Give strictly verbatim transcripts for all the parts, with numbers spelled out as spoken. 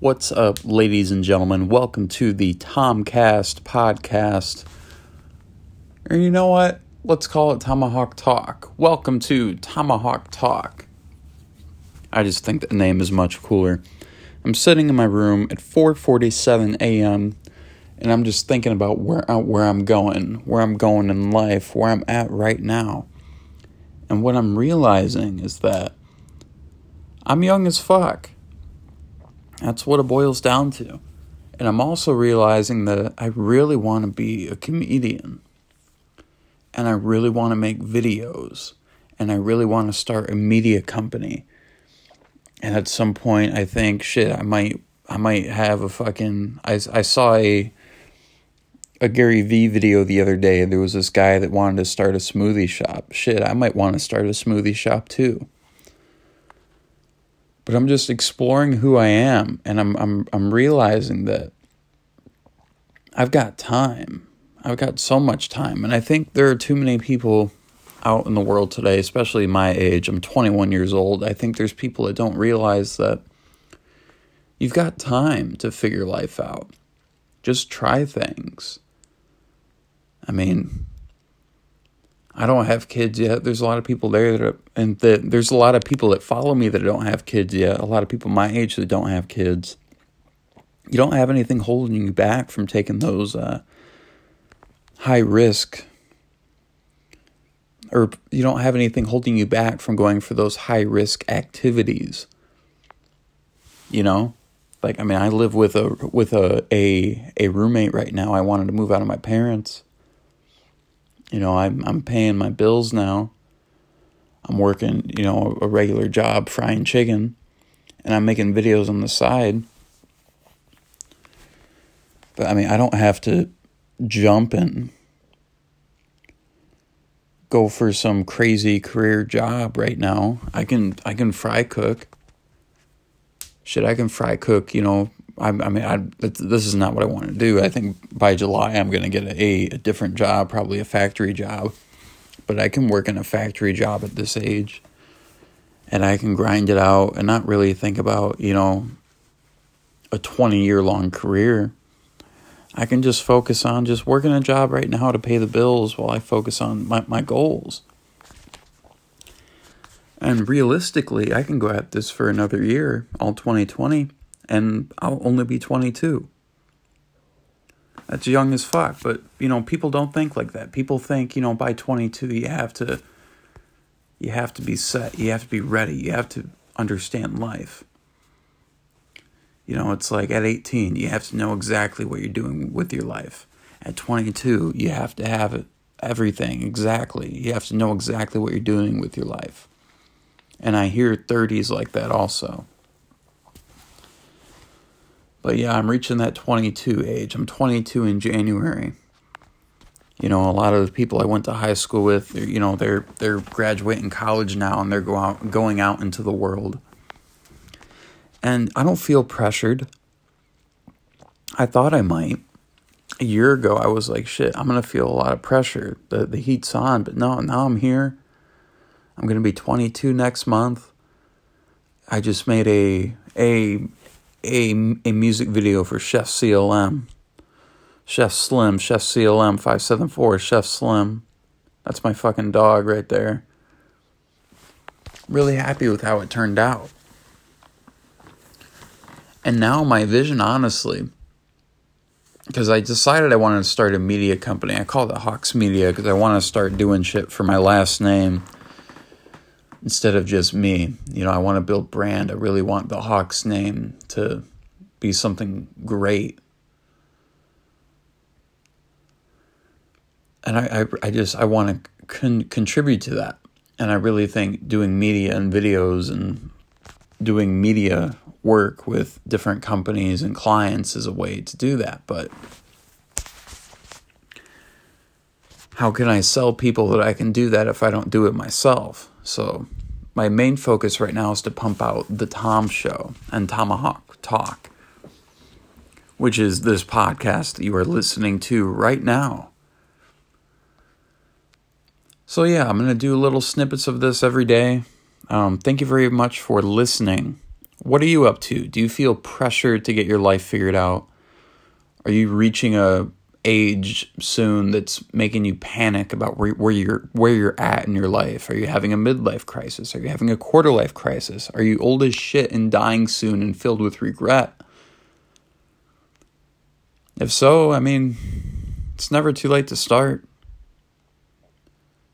What's up, ladies and gentlemen? Welcome to the Tomcast podcast. Or you know what? Let's call it Tomahawk Talk. Welcome to Tomahawk Talk. I just think the name is much cooler. I'm sitting in my room at four forty-seven a.m. and I'm just thinking about where where I'm going, where I'm going in life, where I'm at right now. And what I'm realizing is that I'm young as fuck. That's what it boils down to. And I'm also realizing that I really want to be a comedian. And I really want to make videos. And I really want to start a media company. And at some point I think, shit, I might I might have a fucking... I, I saw a, a Gary Vee video the other day. There was this guy that wanted to start a smoothie shop. Shit, I might want to start a smoothie shop too. But I'm just exploring who I am, and I'm I'm I'm realizing that I've got time. I've got so much time, and I think there are too many people out in the world today, especially my age. I'm twenty-one years old. I think there's people that don't realize that you've got time to figure life out. Just try things. I mean, I don't have kids yet. There's a lot of people there that are, and that there's a lot of people that follow me that don't have kids yet. A lot of people my age that don't have kids. You don't have anything holding you back from taking those uh, high risk, or you don't have anything holding you back from going for those high risk activities. You know, like I mean, I live with a with a a, a roommate right now. I wanted to move out of my parents. You know, I'm I'm paying my bills now. I'm working, you know, a regular job frying chicken, and I'm making videos on the side. But I mean, I don't have to jump and go for some crazy career job right now. I can I can fry cook. Shit, I can fry cook, you know. I mean, I, this is not what I want to do. I think by July I'm going to get a, a different job, probably a factory job. But I can work in a factory job at this age. And I can grind it out and not really think about, you know, a twenty-year-long career. I can just focus on just working a job right now to pay the bills while I focus on my, my goals. And realistically, I can go at this for another year, all twenty twenty. And I'll only be twenty-two. That's young as fuck. But, you know, people don't think like that. People think, you know, by twenty-two, you have to, you have to be set. You have to be ready. You have to understand life. You know, it's like at eighteen, you have to know exactly what you're doing with your life. At twenty-two, you have to have it, everything exactly. You have to know exactly what you're doing with your life. And I hear thirties like that also. But yeah, I'm reaching that twenty-two age. I'm twenty-two in January. You know, a lot of the people I went to high school with, you know, they're they're graduating college now and they're go out, going out into the world. And I don't feel pressured. I thought I might. A year ago, I was like, shit, I'm going to feel a lot of pressure. The, the heat's on, but no, now I'm here. I'm going to be twenty-two next month. I just made a... a A, a music video for Chef C L M. Chef Slim, Chef C L M five seven four, Chef Slim. That's my fucking dog right there. Really happy with how it turned out. And now my vision, honestly, because I decided I wanted to start a media company. I called it Hawks Media because I want to start doing shit for my last name. Instead of just me, you know, I want to build brand. I really want the Hawks name to be something great. And I, I, I just, I want to con- contribute to that. And I really think doing media and videos and doing media work with different companies and clients is a way to do that. But how can I sell people that I can do that if I don't do it myself? So my main focus right now is to pump out the Tom Show and Tomahawk Talk, which is this podcast that you are listening to right now. So yeah, I'm going to do little snippets of this every day. Um, thank you very much for listening What are you up to? Do you feel pressured to get your life figured out? Are you reaching a age soon that's making you panic about where, where you're where you're at in your life? Are you having a midlife crisis? Are you having a quarter life crisis? Are you old as shit and dying soon and filled with regret? If so, I mean, it's never too late to start.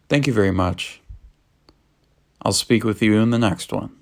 Thank you very much. I'll speak with you in the next one.